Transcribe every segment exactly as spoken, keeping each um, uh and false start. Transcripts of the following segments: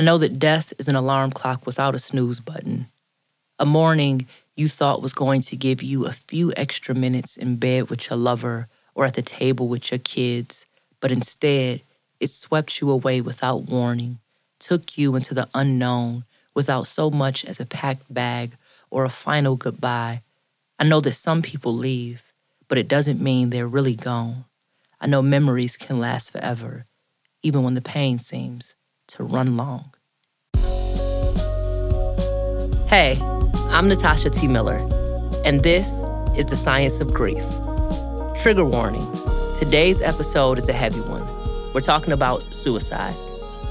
I know that death is an alarm clock without a snooze button. A morning you thought was going to give you a few extra minutes in bed with your lover or at the table with your kids, but instead it swept you away without warning, took you into the unknown without so much as a packed bag or a final goodbye. I know that some people leave, but it doesn't mean they're really gone. I know memories can last forever, even when the pain seems to run long. Hey, I'm Natasha T. Miller, and this is The Science of Grief. Trigger warning, today's episode is a heavy one. We're talking about suicide.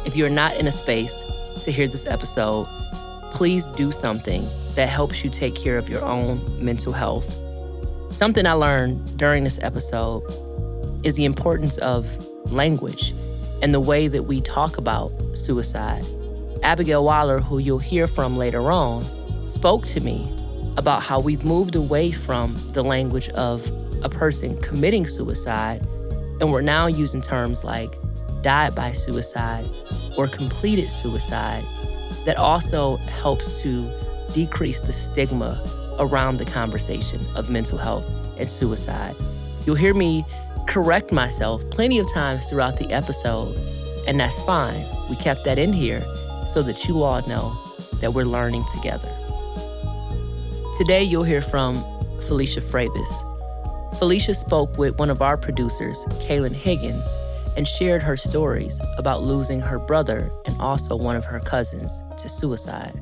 If you're not in a space to hear this episode, please do something that helps you take care of your own mental health. Something I learned during this episode is the importance of language and the way that we talk about suicide. Abigail Waller, who you'll hear from later on, spoke to me about how we've moved away from the language of a person committing suicide, and we're now using terms like died by suicide or completed suicide. That also helps to decrease the stigma around the conversation of mental health and suicide. You'll hear me correct myself plenty of times throughout the episode, and that's fine. We kept that in here so that you all know that we're learning together. Today, you'll hear from Felicia Fravis. Felicia spoke with one of our producers, Kaylin Higgins, and shared her stories about losing her brother and also one of her cousins to suicide.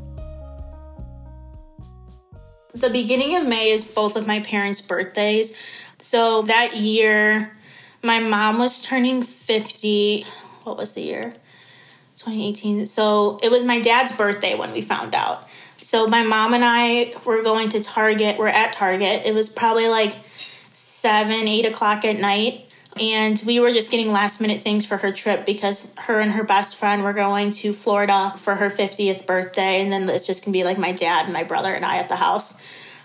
The beginning of May is both of my parents' birthdays. So that year, my mom was turning fifty. What was the year? twenty eighteen. So it was my dad's birthday when we found out. So my mom and I were going to Target. We're at Target. It was probably like seven, eight o'clock at night. And we were just getting last minute things for her trip because her and her best friend were going to Florida for her fiftieth birthday. And then it's just going to be like my dad and my brother and I at the house.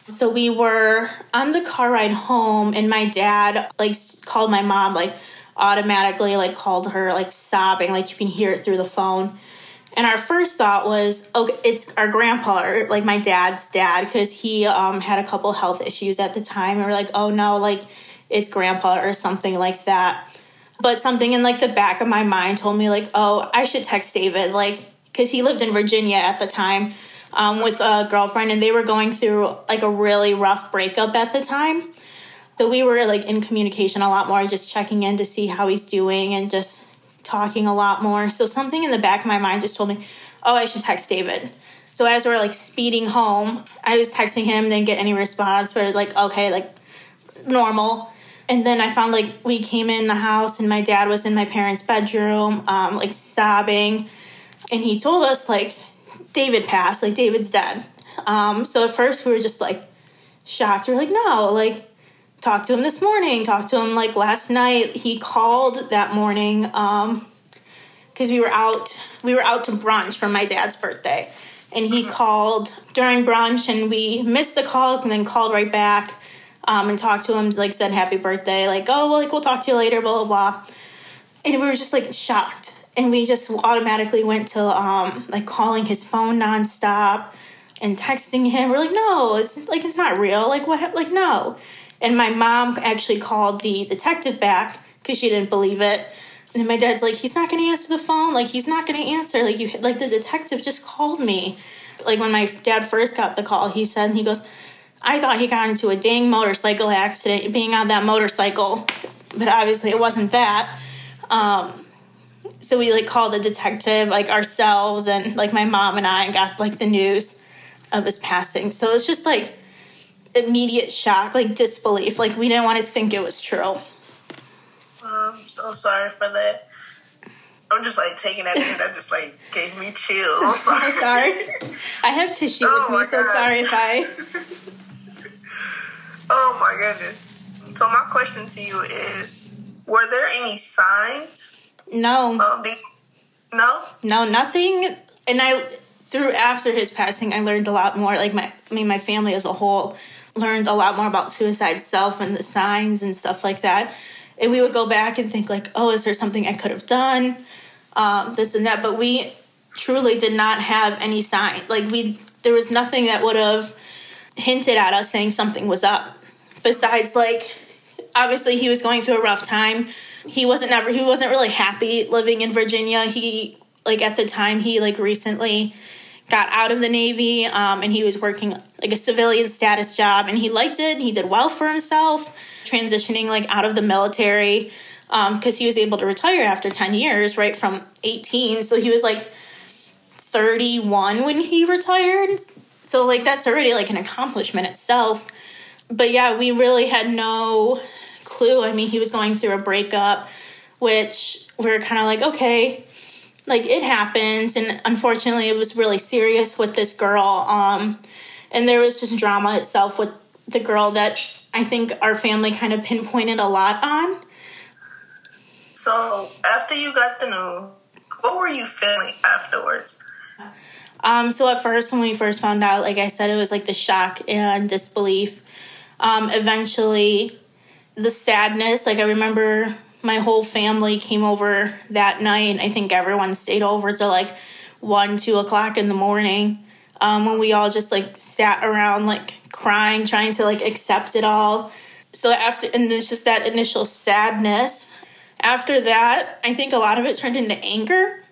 So we were on the car ride home and my dad like called my mom, like automatically like called her like sobbing, like you can hear it through the phone. And our first thought was, okay, it's our grandpa, or like my dad's dad, because he um, had a couple health issues at the time. And we're like, oh no, like it's grandpa or something like that. But something in like the back of my mind told me like, oh, I should text David, like, because he lived in Virginia at the time um, with a girlfriend, and they were going through like a really rough breakup at the time. So we were like in communication a lot more, just checking in to see how he's doing and just talking a lot more. So something in the back of my mind just told me, oh, I should text David. So as we're like speeding home, I was texting him, didn't get any response, but it was like, okay, like normal. And then I found, like, we came in the house and my dad was in my parents' bedroom, um, like, sobbing. And he told us, like, David passed. Like, David's dead. Um, so at first we were just, like, shocked. We were like, no, like, talked to him this morning. Talked to him, like, last night. He called that morning um, because we were out we were out to brunch for my dad's birthday. And he called during brunch and we missed the call and then called right back. Um, and talked to him, like, said happy birthday, like, oh, well, like, we'll talk to you later, blah, blah, blah. And we were just, like, shocked. And we just automatically went to, um, like, calling his phone nonstop and texting him. We're like, no, it's, like, it's not real. Like, what, like, no. And my mom actually called the detective back because she didn't believe it. And my dad's like, he's not going to answer the phone. Like, he's not going to answer. Like, you, like, the detective just called me. Like, when my dad first got the call, he said, he goes, I thought he got into a dang motorcycle accident being on that motorcycle, but obviously it wasn't that. Um, so we, like, called the detective, like, ourselves and, like, my mom and I, and got, like, the news of his passing. So it's just, like, immediate shock, like, disbelief. Like, we didn't want to think it was true. I'm so sorry for that. I'm just, like, taking that in. That just, like, gave me chills. I'm sorry. I'm sorry. I have tissue oh with me, so God. Sorry if I... Oh, my goodness. So my question to you is, were there any signs? No. Um, you, no? No, nothing. And I, through after his passing, I learned a lot more. Like, my, I mean, my family as a whole learned a lot more about suicide itself and the signs and stuff like that. And we would go back and think, like, oh, is there something I could have done? Um, this and that. But we truly did not have any sign. Like, we, there was nothing that would have hinted at us saying something was up. Besides, like, obviously he was going through a rough time. He wasn't ever, he wasn't really happy living in Virginia. He, like, at the time, he, like, recently got out of the Navy, um, and he was working, like, a civilian status job, and he liked it, and he did well for himself, transitioning, like, out of the military, um, because he was able to retire after ten years, right, from eighteen, so he was, like, thirty-one when he retired, so, like, that's already, like, an accomplishment itself, but, yeah, we really had no clue. I mean, he was going through a breakup, which we were kind of like, okay, like, it happens, and unfortunately, it was really serious with this girl, um, and there was just drama itself with the girl that I think our family kind of pinpointed a lot on. So, after you got the news, what were you feeling afterwards? Um, so, at first, when we first found out, like I said, it was, like, the shock and disbelief. Um, eventually, the sadness, like, I remember my whole family came over that night. I think everyone stayed over till like one, two o'clock in the morning, um, when we all just like sat around like crying, trying to like accept it all. So after, and there's just that initial sadness. After that, I think a lot of it turned into anger.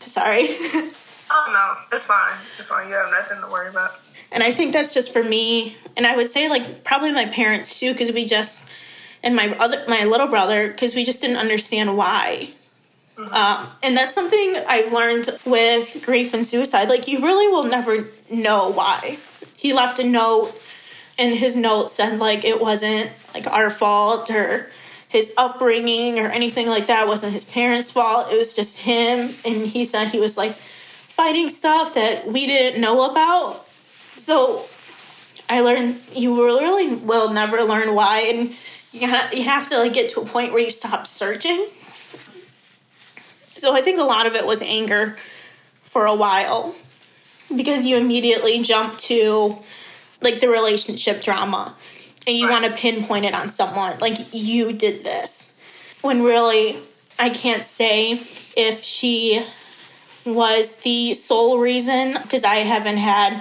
Sorry. Oh no, it's fine. It's fine. You have nothing to worry about. And I think that's just for me. And I would say like probably my parents too, because we just, and my other, my little brother, because we just didn't understand why. Mm-hmm. Um, and that's something I've learned with grief and suicide. Like, you really will never know why. He left a note, and his note said, like, it wasn't, like, our fault or his upbringing or anything like that. It wasn't his parents' fault. It was just him. And he said he was, like, fighting stuff that we didn't know about. So I learned you really will never learn why, and you have to like get to a point where you stop searching. So I think a lot of it was anger for a while, because you immediately jump to like the relationship drama and you want to pinpoint it on someone, like you did this, when really I can't say if she was the sole reason, because I haven't had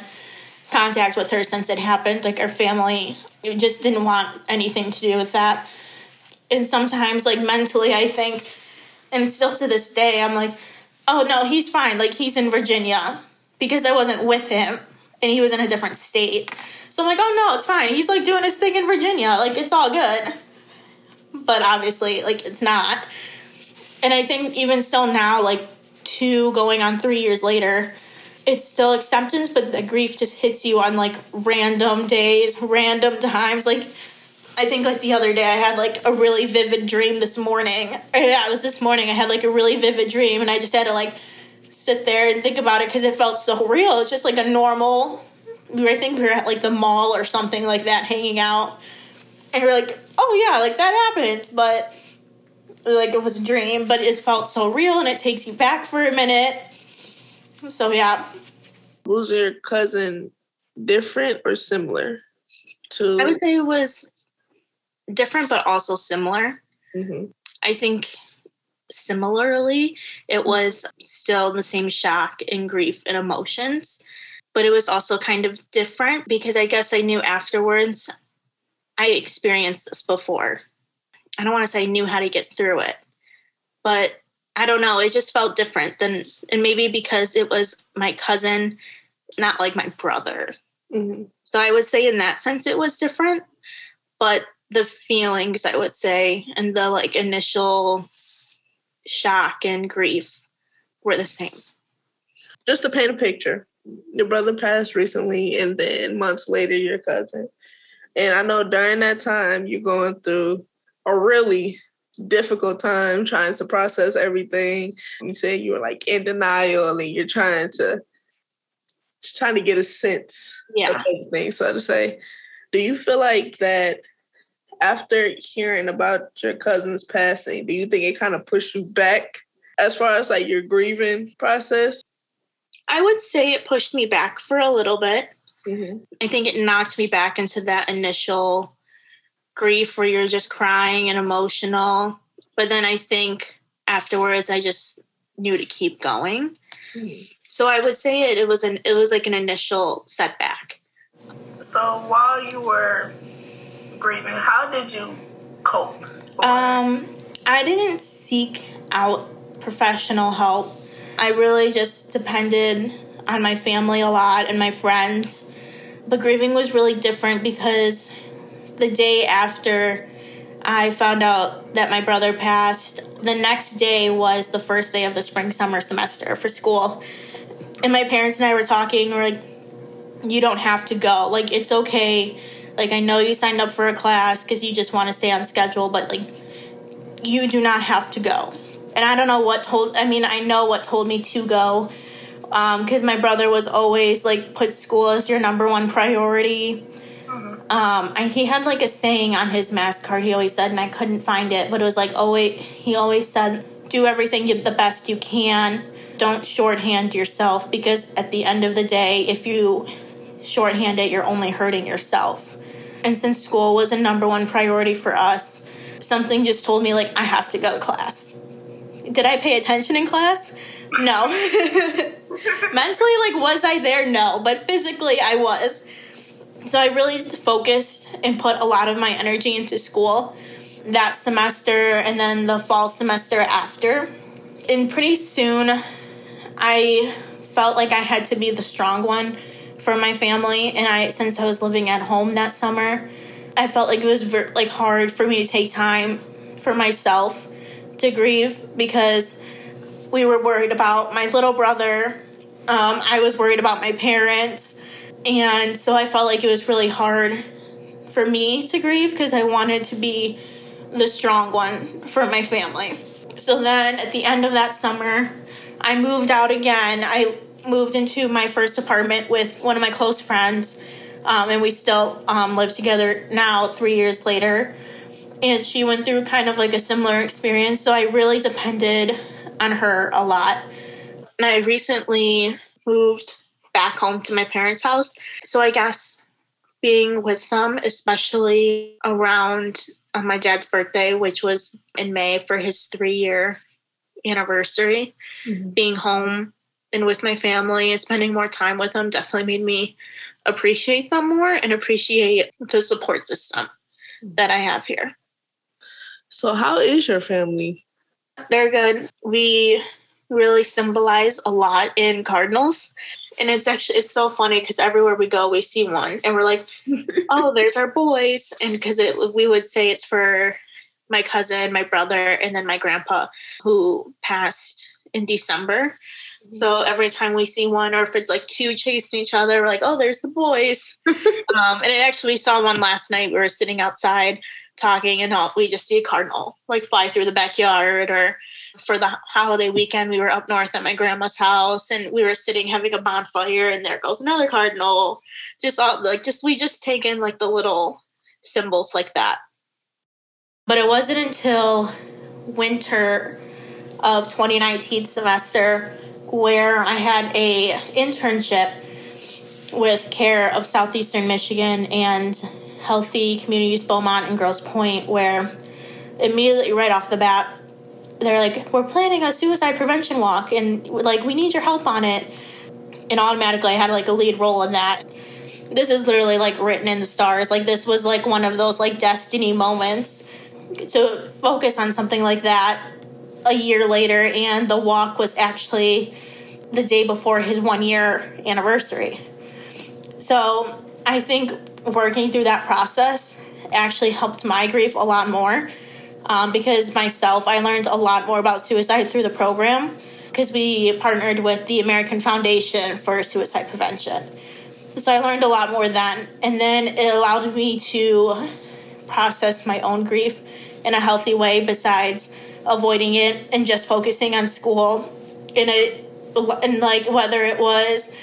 contact with her since it happened. Like, our family just didn't want anything to do with that. And sometimes, like, mentally, I think, and still to this day, I'm like, oh, no, he's fine. Like, he's in Virginia, because I wasn't with him, and he was in a different state. So I'm like, oh, no, it's fine. He's, like, doing his thing in Virginia. Like, it's all good. But obviously, like, it's not. And I think even still now, like, two going on three years later, it's still acceptance, but the grief just hits you on, like, random days, random times. Like, I think, like, the other day I had, like, a really vivid dream this morning. Or, yeah, it was this morning. I had, like, a really vivid dream, and I just had to, like, sit there and think about it because it felt so real. It's just, like, a normal, we were, I think we were at, like, the mall or something like that hanging out. And we were like, oh, yeah, like, that happened. But, like, it was a dream, but it felt so real, and it takes you back for a minute. So, yeah. Was your cousin different or similar to? I would say it was different, but also similar. Mm-hmm. I think similarly, it was still the same shock and grief and emotions, but it was also kind of different because I guess I knew afterwards I experienced this before. I don't want to say I knew how to get through it, but I don't know. It just felt different than, and maybe because it was my cousin, not like my brother. Mm-hmm. So I would say in that sense it was different, but the feelings, I would say, and the like initial shock and grief were the same. Just to paint a picture, your brother passed recently, and then months later, your cousin. And I know during that time, you're going through a really difficult time trying to process everything. You said you were like in denial and you're trying to trying to get a sense yeah. of everything. So to say, do you feel like that after hearing about your cousin's passing, do you think it kind of pushed you back as far as like your grieving process? I would say it pushed me back for a little bit. Mm-hmm. I think it knocked me back into that initial grief where you're just crying and emotional, but then I think afterwards I just knew to keep going. Mm-hmm. So I would say it, it was an it was like an initial setback. So while you were grieving, how did you cope? Um, I didn't seek out professional help. I really just depended on my family a lot and my friends. But grieving was really different because the day after I found out that my brother passed, the next day was the first day of the spring-summer semester for school. And my parents and I were talking, we're like, you don't have to go. Like, it's okay. Like, I know you signed up for a class because you just want to stay on schedule, but, like, you do not have to go. And I don't know what told, I mean, I know what told me to go because um, my brother was always, like, put school as your number one priority. Mm-hmm. Um, and he had, like, a saying on his mask card he always said, and I couldn't find it, but it was, like, always, he always said, do everything you, the best you can. Don't shorthand yourself because at the end of the day, if you shorthand it, you're only hurting yourself. And since school was a number one priority for us, something just told me, like, I have to go to class. Did I pay attention in class? No. Mentally, like, was I there? No. But physically, I was. So I really focused and put a lot of my energy into school that semester and then the fall semester after. And pretty soon, I felt like I had to be the strong one for my family, and I since I was living at home that summer, I felt like it was ver- like hard for me to take time for myself to grieve because we were worried about my little brother. Um, I was worried about my parents, and so I felt like it was really hard for me to grieve because I wanted to be the strong one for my family. So then at the end of that summer, I moved out again. I moved into my first apartment with one of my close friends, um, and we still um, live together now three years later. And she went through kind of like a similar experience, so I really depended on her a lot. And I recently moved back home to my parents' house, so I guess being with them, especially around on my dad's birthday, which was in May for his three-year anniversary, mm-hmm. being home and with my family and spending more time with them definitely made me appreciate them more and appreciate the support system that I have here. So how is your family? They're good. We really symbolize a lot in cardinals. And it's actually, it's so funny because everywhere we go, we see one and we're like, oh, there's our boys. And because it, we would say it's for my cousin, my brother, and then my grandpa who passed in December. So every time we see one, or if it's like two chasing each other, we're like, oh, there's the boys. um, and I actually saw one last night. We were sitting outside talking and all, we just see a cardinal like fly through the backyard. Or for the holiday weekend, we were up north at my grandma's house and we were sitting having a bonfire and there goes another cardinal. Just all like just we just take in like the little symbols like that. But it wasn't until winter of twenty nineteen semester where I had a internship with Care of Southeastern Michigan and Healthy Communities Beaumont and Girls Point, where immediately right off the bat, they're like, we're planning a suicide prevention walk and like, we need your help on it. And automatically I had like a lead role in that. This is literally like written in the stars. Like this was like one of those like destiny moments to focus on something like that a year later, and the walk was actually the day before his one year anniversary. So I think working through that process actually helped my grief a lot more um, because myself, I learned a lot more about suicide through the program because we partnered with the American Foundation for Suicide Prevention. So I learned a lot more then, and then it allowed me to process my own grief in a healthy way besides avoiding it and just focusing on school. And it, and like whether it was,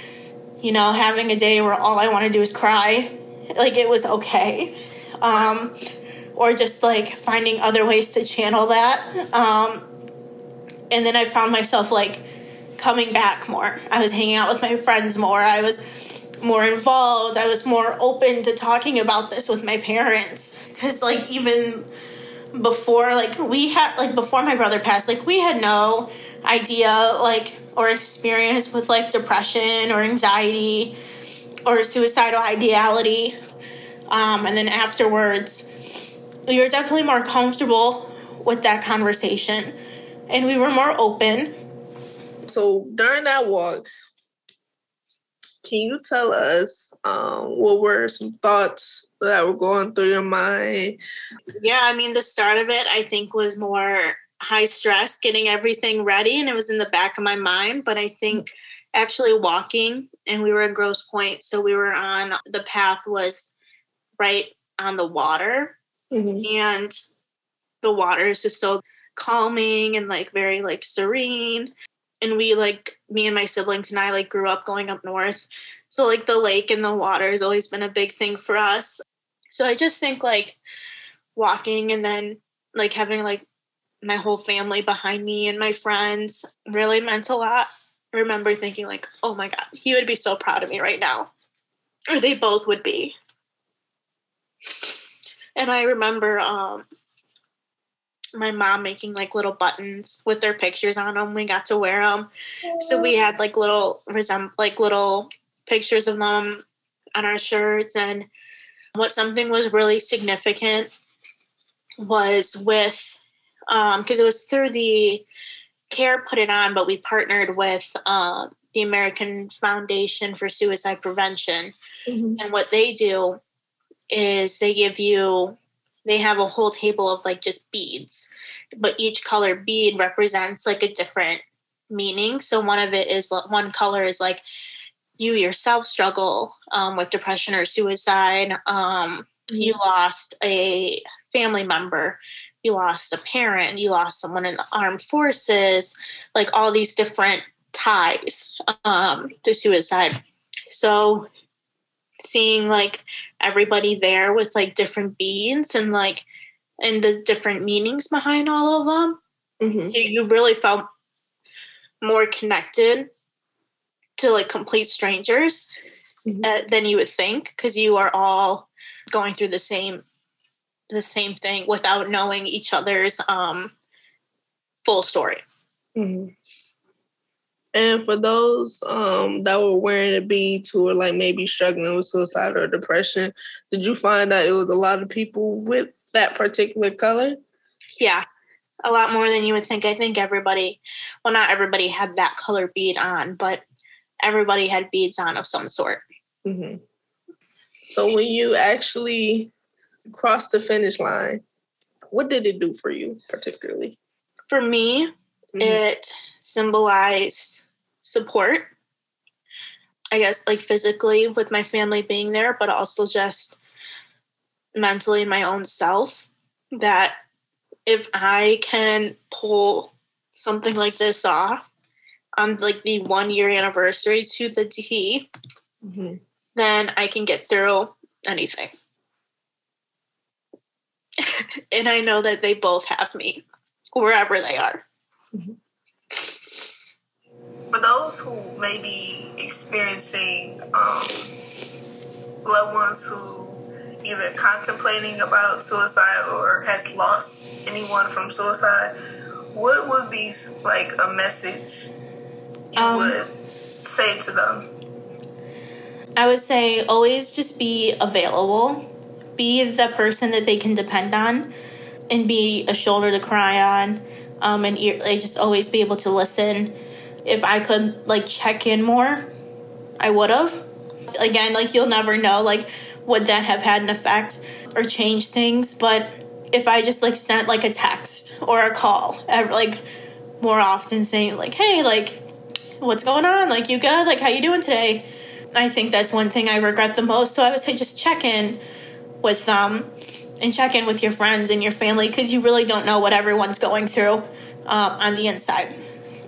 you know, having a day where all I want to do is cry, like it was okay. Um, or just like finding other ways to channel that. Um, and then I found myself like coming back more. I was hanging out with my friends more. I was more involved. I was more open to talking about this with my parents. Because like even before, like we had, like before my brother passed, like we had no idea like or experience with like depression or anxiety or suicidal ideality. Um, and then afterwards, you're definitely more comfortable with that conversation. And we were more open. So during that walk, can you tell us um, what were some thoughts that were going through your mind? Yeah, I mean, the start of it, I think, was more high stress, getting everything ready. And it was in the back of my mind. But I think actually walking, and we were in Grosse Pointe. So we were on, the path was right on the water. Mm-hmm. And the water is just so calming and like very like serene. And we like, me and my siblings and I like grew up going up north. So like the lake and the water has always been a big thing for us. So I just think like walking and then like having like my whole family behind me and my friends really meant a lot. I remember thinking like, oh my God, he would be so proud of me right now. Or they both would be. And I remember um, my mom making like little buttons with their pictures on them. We got to wear them. So we had like little resem- like little pictures of them on our shirts. And what something was really significant was with, um, because it was through the CARE put it on, but we partnered with uh, the American Foundation for Suicide Prevention. Mm-hmm. And what they do is they give you, they have a whole table of like just beads, but each color bead represents like a different meaning. So one of it is, one color is like you yourself struggle um, with depression or suicide. Um, mm-hmm. You lost a family member, you lost a parent, you lost someone in the armed forces, like all these different ties um, to suicide. So seeing like everybody there with like different beads and like and the different meanings behind all of them, mm-hmm. you, you really felt more connected to like complete strangers mm-hmm. uh, than you would think, because you are all going through the same the same thing without knowing each other's um, full story. Mm-hmm. And for those um, that were wearing a bead who were like maybe struggling with suicide or depression, did you find that it was a lot of people with that particular color? Yeah, a lot more than you would think. I think everybody, well, not everybody had that color bead on, but everybody had beads on of some sort. Mm-hmm. So when you actually crossed the finish line, what did it do for you particularly? For me, mm-hmm. it symbolized support, I guess, like physically with my family being there, but also just mentally my own self, that if I can pull something like this off on like the one year anniversary to the T, mm-hmm. then I can get through anything. And I know that they both have me wherever they are. Mm-hmm. For those who may be experiencing um, loved ones who either contemplating about suicide or has lost anyone from suicide, what would be like a message you um, would say to them? I would say always just be available. Be the person that they can depend on and be a shoulder to cry on um, and ear- like, just always be able to listen. If I could, like, check in more, I would have. Again, like, you'll never know, like, would that have had an effect or changed things? But if I just, like, sent, like, a text or a call, like, more often saying, like, hey, like, what's going on? Like, you good? Like, how you doing today? I think that's one thing I regret the most. So I would say just check in with them and check in with your friends and your family, because you really don't know what everyone's going through um, on the inside,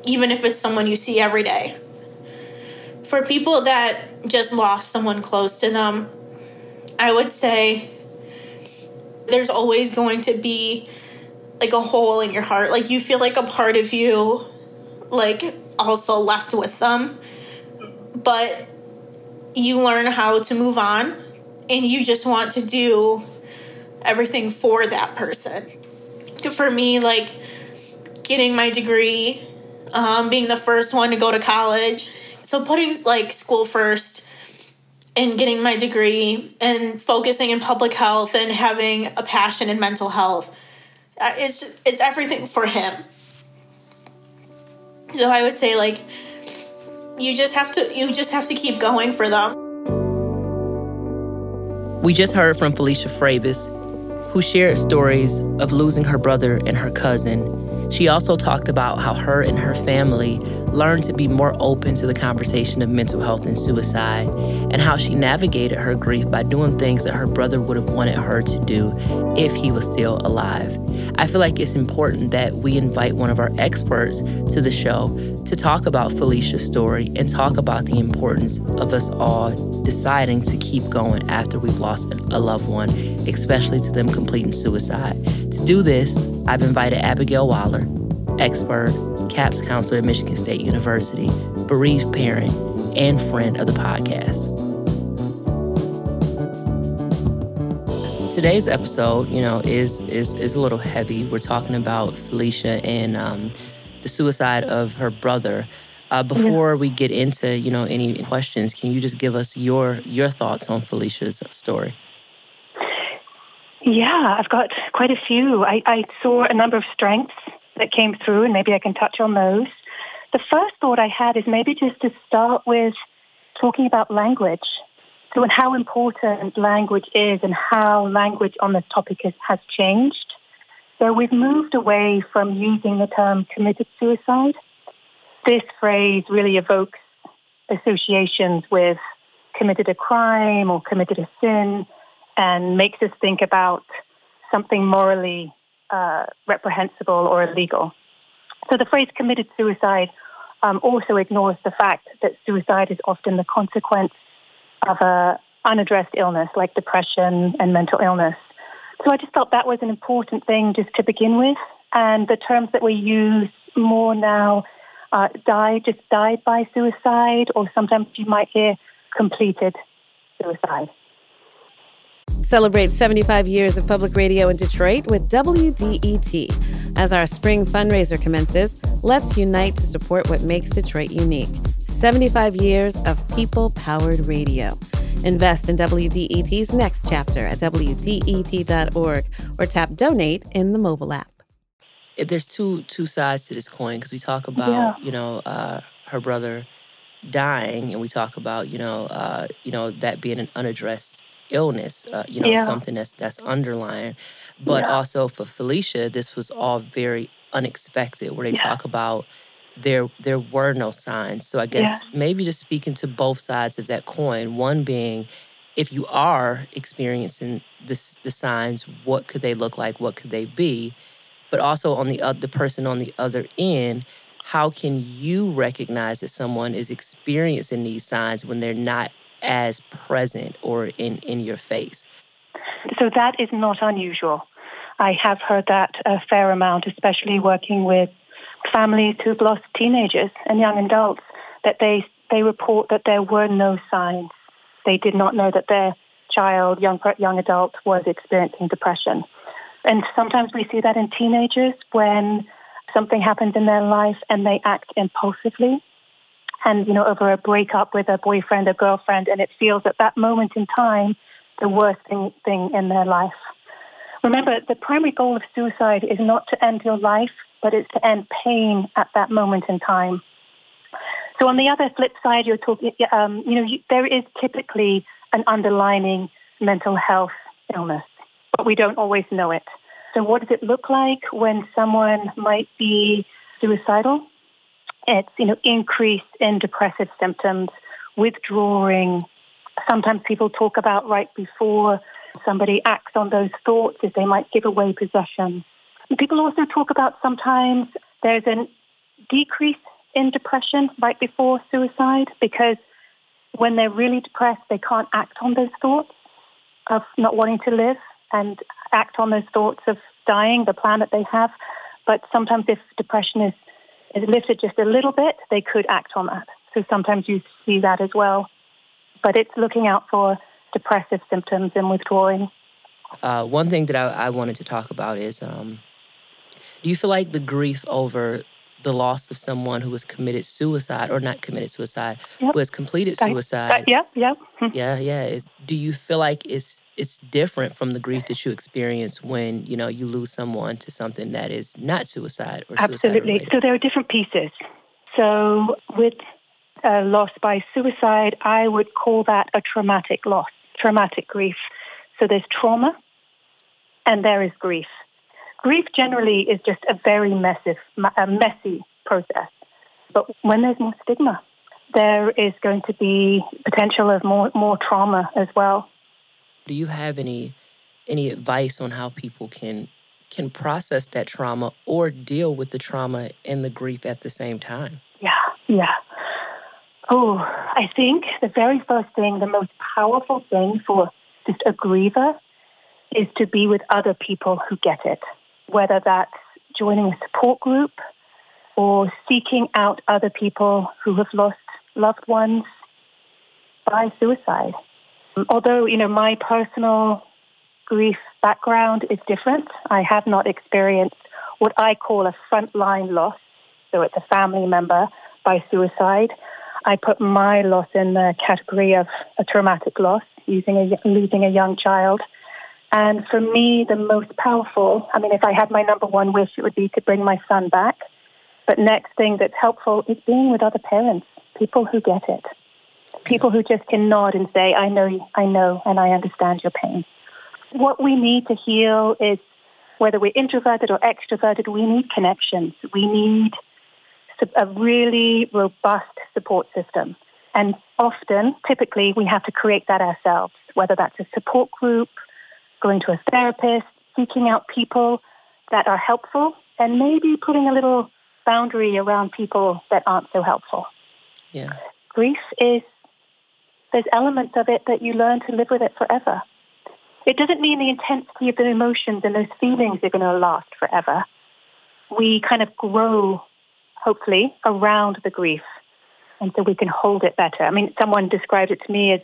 even if it's someone you see every day. For people that just lost someone close to them, I would say there's always going to be like a hole in your heart. Like you feel like a part of you, like also left with them, but you learn how to move on and you just want to do everything for that person. For me, like getting my degree um, being the first one to go to college. So putting like school first and getting my degree and focusing in public health and having a passion in mental health, it's it's everything for him. So I would say like you just have to you just have to keep going for them. We just heard from Felicia Fravis, who shared stories of losing her brother and her cousin. She also talked about how her and her family learned to be more open to the conversation of mental health and suicide, and how she navigated her grief by doing things that her brother would have wanted her to do if he was still alive. I feel like it's important that we invite one of our experts to the show to talk about Felicia's story and talk about the importance of us all deciding to keep going after we've lost a loved one, especially to them completing suicide. To do this, I've invited Abigail Waller, expert, C A P S counselor at Michigan State University, bereaved parent, and friend of the podcast. Today's episode, you know, is is is a little heavy. We're talking about Felicia and um, the suicide of her brother. Uh, before we get into, you know, any questions, can you just give us your your thoughts on Felicia's story? Yeah, I've got quite a few. I, I saw a number of strengths that came through, and maybe I can touch on those. The first thought I had is maybe just to start with talking about language. So, and how important language is and how language on this topic is, has changed. So we've moved away from using the term committed suicide. This phrase really evokes associations with committed a crime or committed a sin and makes us think about something morally uh, reprehensible or illegal. So the phrase committed suicide um, also ignores the fact that suicide is often the consequence of a unaddressed illness like depression and mental illness. So I just thought that was an important thing just to begin with. And the terms that we use more now, uh, die, just died by suicide, or sometimes you might hear completed suicide. Celebrate seventy-five years of public radio in Detroit with W D E T. As our spring fundraiser commences, let's unite to support what makes Detroit unique. seventy-five years of people-powered radio. Invest in W D E T's next chapter at W D E T dot org or tap donate in the mobile app. There's two two sides to this coin, because we talk about, yeah. you know, uh, her brother dying, and we talk about, you know, uh, you know that being an unaddressed illness, uh, you know, yeah. something that's that's underlying. But yeah. also for Felicia, this was all very unexpected, where they yeah. talk about There there were no signs. So I guess yeah. maybe just speaking to both sides of that coin, one being if you are experiencing this, the signs, what could they look like? What could they be? But also on the, uh, the person on the other end, how can you recognize that someone is experiencing these signs when they're not as present or in, in your face? So that is not unusual. I have heard that a fair amount, especially working with families who've lost teenagers and young adults, that they they report that there were no signs. They did not know that their child, young young adult, was experiencing depression. And sometimes we see that in teenagers when something happens in their life and they act impulsively. And, you know, over a breakup with a boyfriend or girlfriend, and it feels at that moment in time the worst thing, thing in their life. Remember, the primary goal of suicide is not to end your life, but it's to end pain at that moment in time. So on the other flip side, you're talking, um, you know, you, there is typically an underlining mental health illness, but we don't always know it. So what does it look like when someone might be suicidal? It's, you know, increase in depressive symptoms, withdrawing. Sometimes people talk about right before somebody acts on those thoughts is they might give away possession. People also talk about sometimes there's a decrease in depression right before suicide, because when they're really depressed, they can't act on those thoughts of not wanting to live and act on those thoughts of dying, the plan that they have. But sometimes if depression is, is lifted just a little bit, they could act on that. So sometimes you see that as well. But it's looking out for depressive symptoms and withdrawing. Uh, one thing that I, I wanted to talk about is... Um Do you feel like the grief over the loss of someone who has committed suicide, or not committed suicide, yep. who has completed suicide. Yeah, yeah. Yeah, yeah. It's, do you feel like it's it's different from the grief that you experience when, you know, you lose someone to something that is not suicide or suicide? Absolutely. So there are different pieces. So with uh, loss by suicide, I would call that a traumatic loss, traumatic grief. So there's trauma and there is grief. Grief generally is just a very messy, a messy process. But when there's more stigma, there is going to be potential of more, more trauma as well. Do you have any any advice on how people can can process that trauma or deal with the trauma and the grief at the same time? Yeah, yeah. Oh, I think the very first thing, the most powerful thing for just a griever is to be with other people who get it, whether that's joining a support group or seeking out other people who have lost loved ones by suicide. Although, you know, my personal grief background is different, I have not experienced what I call a frontline loss, so it's a family member by suicide. I put my loss in the category of a traumatic loss, using a, losing a young child. And for me, the most powerful, I mean, if I had my number one wish, it would be to bring my son back. But next thing that's helpful is being with other parents, people who get it, people who just can nod and say, I know, I know, and I understand your pain. What we need to heal is, whether we're introverted or extroverted, we need connections. We need a really robust support system. And often, typically, we have to create that ourselves, whether that's a support group, going to a therapist, seeking out people that are helpful, and maybe putting a little boundary around people that aren't so helpful. Yeah. Grief is, there's elements of it that you learn to live with it forever. It doesn't mean the intensity of the emotions and those feelings are going to last forever. We kind of grow, hopefully, around the grief, and so we can hold it better. I mean, someone described it to me as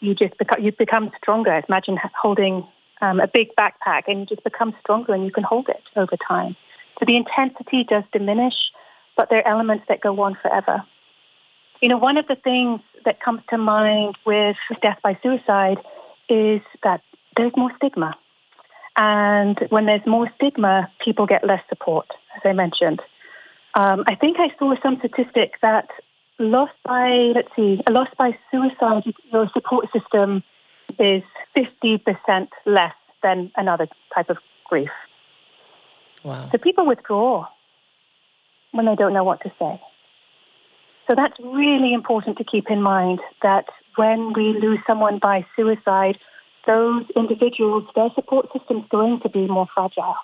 you just become, you become stronger. Imagine holding um, a big backpack, and you just become stronger and you can hold it over time. So the intensity does diminish, but there are elements that go on forever. You know, one of the things that comes to mind with death by suicide is that there's more stigma. And when there's more stigma, people get less support, as I mentioned. Um, I think I saw some statistic that loss by, let's see, a loss by suicide, your support system is fifty percent less than another type of grief. Wow. So people withdraw when they don't know what to say. So that's really important to keep in mind, that when we lose someone by suicide, those individuals, their support system is going to be more fragile.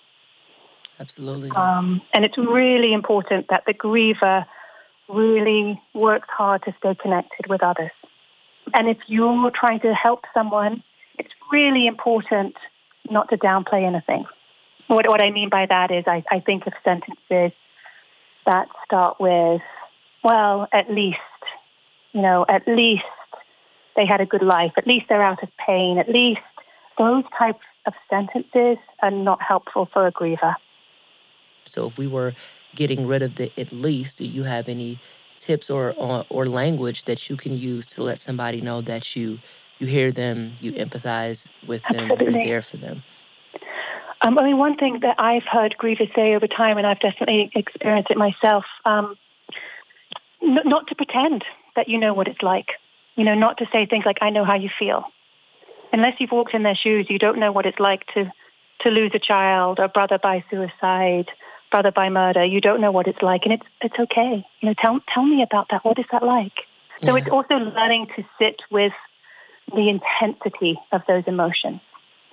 Absolutely. Um, and it's really important that the griever really works hard to stay connected with others. And if you're trying to help someone, it's really important not to downplay anything. What, what I mean by that is I, I think of sentences that start with, well, at least, you know, at least they had a good life, at least they're out of pain, at least those types of sentences are not helpful for a griever. So if we were getting rid of the at least, do you have any tips or, or or language that you can use to let somebody know that you you hear them, you empathize with them, you're there for them? Um, I mean, one thing that I've heard grievers say over time, and I've definitely experienced it myself, um, n- not to pretend that you know what it's like. You know, not to say things like, I know how you feel. Unless you've walked in their shoes, you don't know what it's like to, to lose a child, a brother by suicide, brother by murder. You don't know what it's like, and it's it's okay. You know, tell tell me about that. What is that like? So yeah. It's also learning to sit with the intensity of those emotions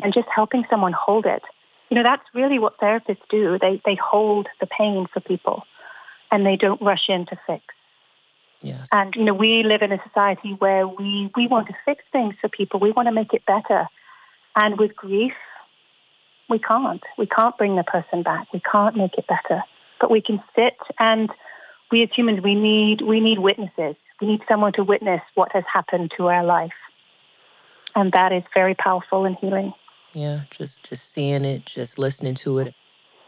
and just helping someone hold it. You know, that's really what therapists do. They they hold the pain for people, and they don't rush in to fix. Yes. And you know, we live in a society where we we want to fix things for people. We want to make it better, and with grief, we can't. We can't bring the person back. We can't make it better. But we can sit, and we as humans, we need we need witnesses. We need someone to witness what has happened to our life. And that is very powerful and healing. Yeah, just just seeing it, just listening to it.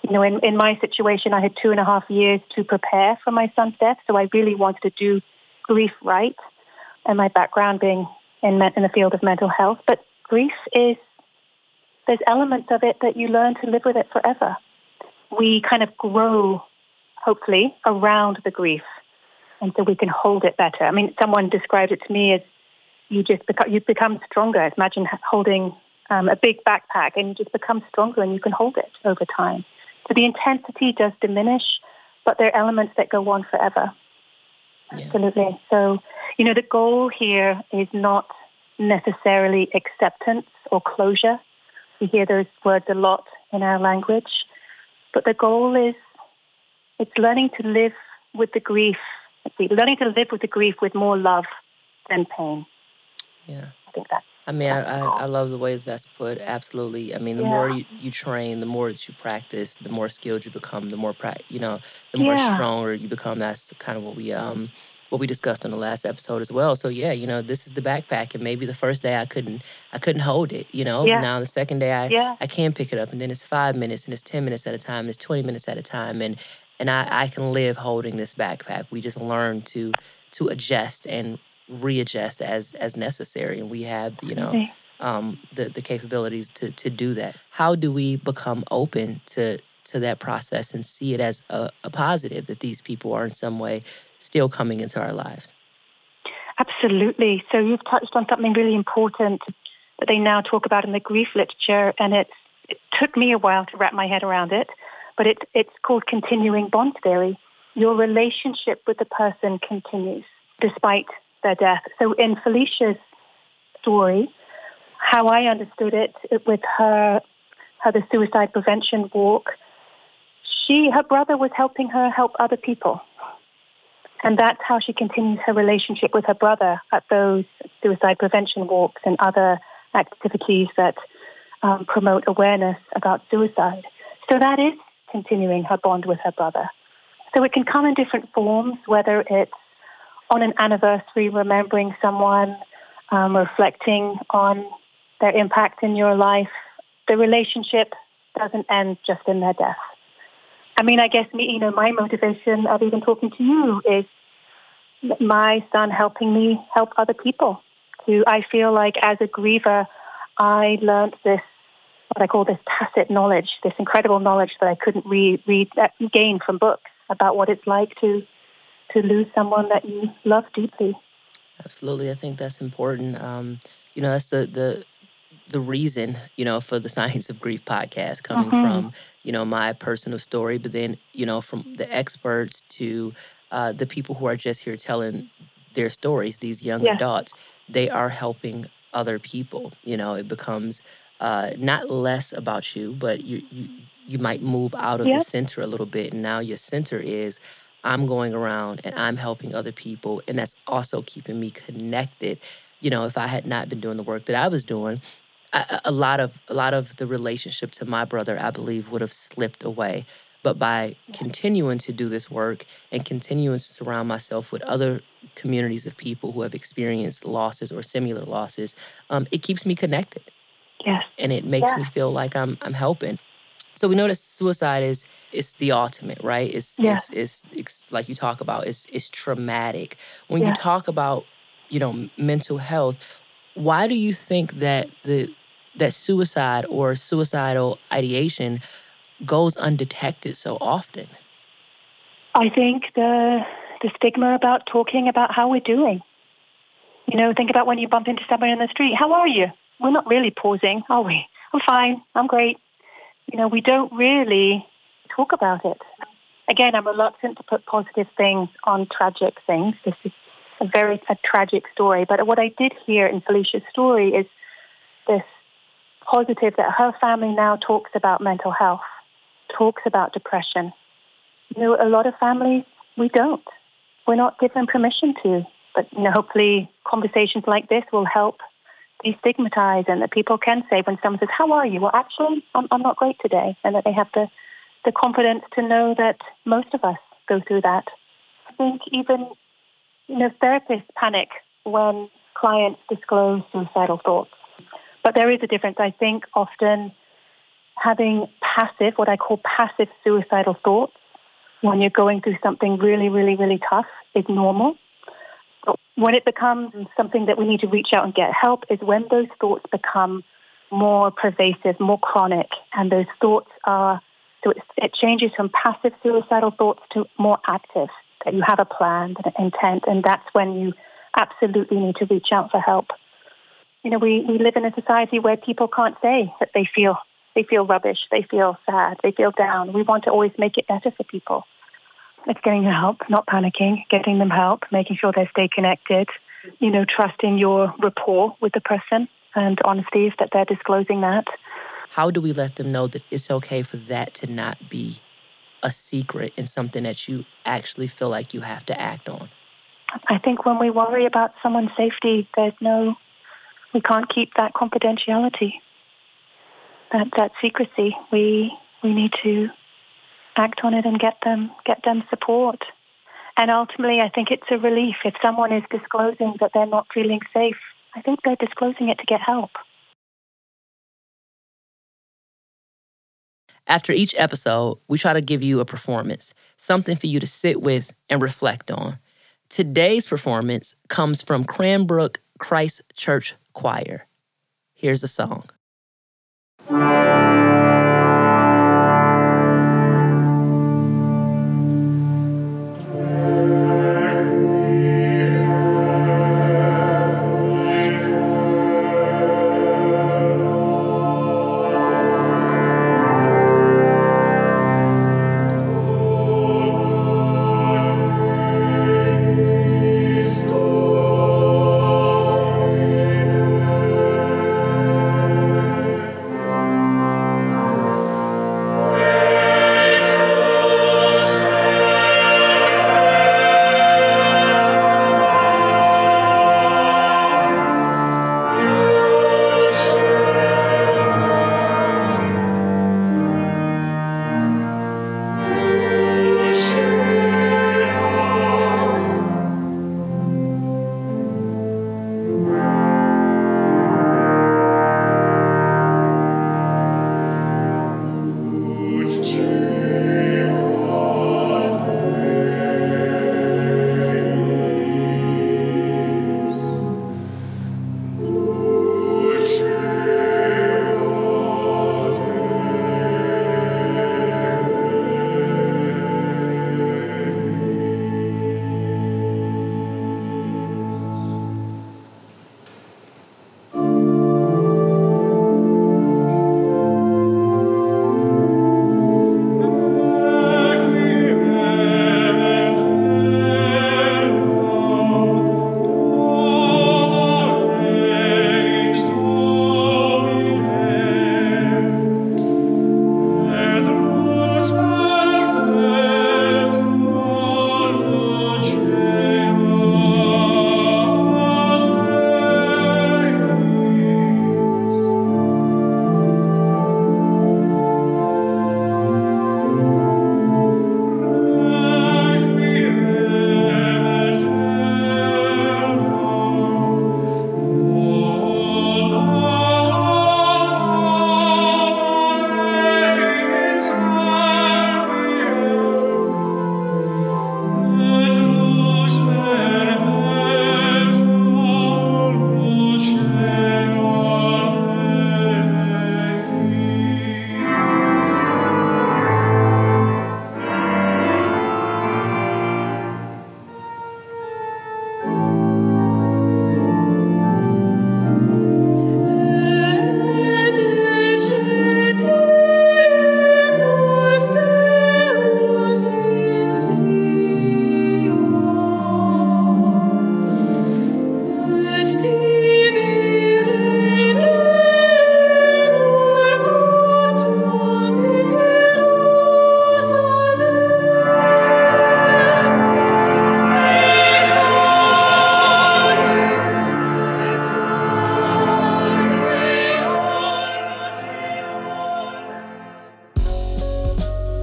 you know, in, in my situation, I had two and a half years to prepare for my son's death. So I really wanted to do grief right, and my background being in, in the field of mental health. But grief is, there's elements of it that you learn to live with it forever. We kind of grow, hopefully, around the grief, and so we can hold it better. I mean, someone described it to me as you just become, you become stronger. Imagine holding um, a big backpack, and you just become stronger, and you can hold it over time. So the intensity does diminish, but there are elements that go on forever. Yeah. Absolutely. So, you know, the goal here is not necessarily acceptance or closure. We hear those words a lot in our language. But the goal is, it's learning to live with the grief, learning to live with the grief with more love than pain. Yeah. I think that's I mean, I, I, I love the way that's put. Absolutely. I mean, the yeah. more you, you train, the more that you practice, the more skilled you become, the more, pra- you know, the more yeah. stronger you become. That's kind of what we um what we discussed in the last episode as well. So, yeah, you know, this is the backpack. And maybe the first day I couldn't I couldn't hold it, you know. Yeah. Now the second day I, yeah. I can pick it up. And then it's five minutes and it's ten minutes at a time. And it's twenty minutes at a time. And, and I, I can live holding this backpack. We just learn to to adjust and readjust as as necessary, and we have, you know, okay. um, the the capabilities to to do that. How do we become open to to that process and see it as a, a positive that these people are in some way still coming into our lives? Absolutely. So you've touched on something really important that they now talk about in the grief literature, and it's, it took me a while to wrap my head around it, but it, it's called continuing bond theory. Your relationship with the person continues despite their death. So in Felicia's story, how I understood it, it with her, her the suicide prevention walk, she, her brother was helping her help other people. And that's how she continues her relationship with her brother at those suicide prevention walks and other activities that um, promote awareness about suicide. So that is continuing her bond with her brother. So it can come in different forms, whether it's on an anniversary, remembering someone, um, reflecting on their impact in your life. The relationship doesn't end just in their death. I mean, I guess, me, you know, my motivation of even talking to you is my son helping me help other people. Who I feel like as a griever, I learned this, what I call this tacit knowledge, this incredible knowledge that I couldn't re- read, uh, gain from books about what it's like to to lose someone that you love deeply. Absolutely. I think that's important. Um, you know, that's the, the the reason, you know, for the Science of Grief podcast, coming mm-hmm. from, you know, my personal story, but then, you know, from the experts to uh, the people who are just here telling their stories, these young yeah. adults, they are helping other people. You know, it becomes uh, not less about you, but you, you, you might move out of yeah. the center a little bit. And now your center is, I'm going around and I'm helping other people, and that's also keeping me connected. You know, if I had not been doing the work that I was doing, I, a lot of a lot of the relationship to my brother, I believe, would have slipped away. But by continuing to do this work and continuing to surround myself with other communities of people who have experienced losses or similar losses, um, it keeps me connected. Yes. And it makes yeah. me feel like I'm I'm helping. So we know that suicide is it's the ultimate, right? It's, yeah. it's, it's, it's like you talk about, it's, it's traumatic. When yeah. you talk about, you know, mental health, why do you think that the that suicide or suicidal ideation goes undetected so often? I think the the stigma about talking about how we're doing. You know, think about when you bump into someone in the street. How are you? We're not really pausing, are we? I'm fine. I'm great. You know, we don't really talk about it. Again, I'm reluctant to put positive things on tragic things. This is a very a tragic story. But what I did hear in Felicia's story is this positive that her family now talks about mental health, talks about depression. You know, a lot of families, we don't. We're not given permission to. But, you know, hopefully conversations like this will help destigmatize, and that people can say when someone says, how are you? Well, actually, I'm, I'm not great today. And that they have the, the confidence to know that most of us go through that. I think even, you know, therapists panic when clients disclose suicidal thoughts. But there is a difference. I think often having passive, what I call passive suicidal thoughts. When you're going through something really, really, really tough, it's normal. But when it becomes something that we need to reach out and get help is when those thoughts become more pervasive, more chronic, and those thoughts are, so it, it changes from passive suicidal thoughts to more active, that you have a plan, an intent, and that's when you absolutely need to reach out for help. You know, we, we live in a society where people can't say that they feel they feel rubbish, they feel sad, they feel down. We want to always make it better for people. It's getting help, not panicking, getting them help, making sure they stay connected, you know, trusting your rapport with the person and honesty that they're disclosing that. How do we let them know that it's okay for that to not be a secret and something that you actually feel like you have to act on? I think when we worry about someone's safety, there's no, we can't keep that confidentiality, that that secrecy. We we need to act on it and get them get them support. And ultimately, I think it's a relief if someone is disclosing that they're not feeling safe. I think they're disclosing it to get help. After each episode, we try to give you a performance, something for you to sit with and reflect on. Today's performance comes from Cranbrook Christ Church Choir. Here's the song.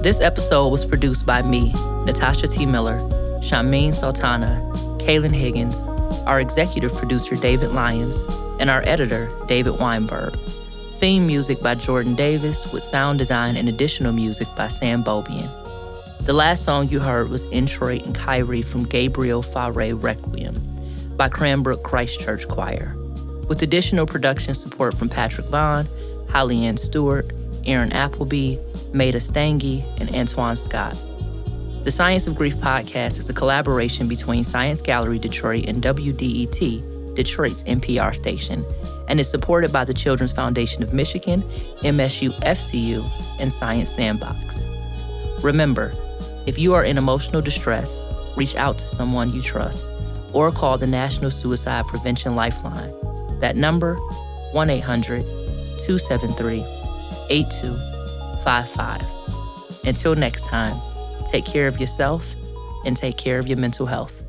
This episode was produced by me, Natasha T. Miller, Shamim Sultana, Kaylin Higgins, our executive producer, David Lyons, and our editor, David Weinberg. Theme music by Jordan Davis, with sound design and additional music by Sam Bobian. The last song you heard was Introit and Kyrie from Gabriel Fauré Requiem by Cranbrook Christ Church Choir, with additional production support from Patrick Vaughn, Holly Ann Stewart, Aaron Appleby, Maida Stange, and Antoine Scott. The Science of Grief podcast is a collaboration between Science Gallery Detroit and W D E T, Detroit's N P R station, and is supported by the Children's Foundation of Michigan, M S U F C U, and Science Sandbox. Remember, if you are in emotional distress, reach out to someone you trust or call the National Suicide Prevention Lifeline. That number, one eight hundred two seven three eight two five five. Until next time, take care of yourself and take care of your mental health.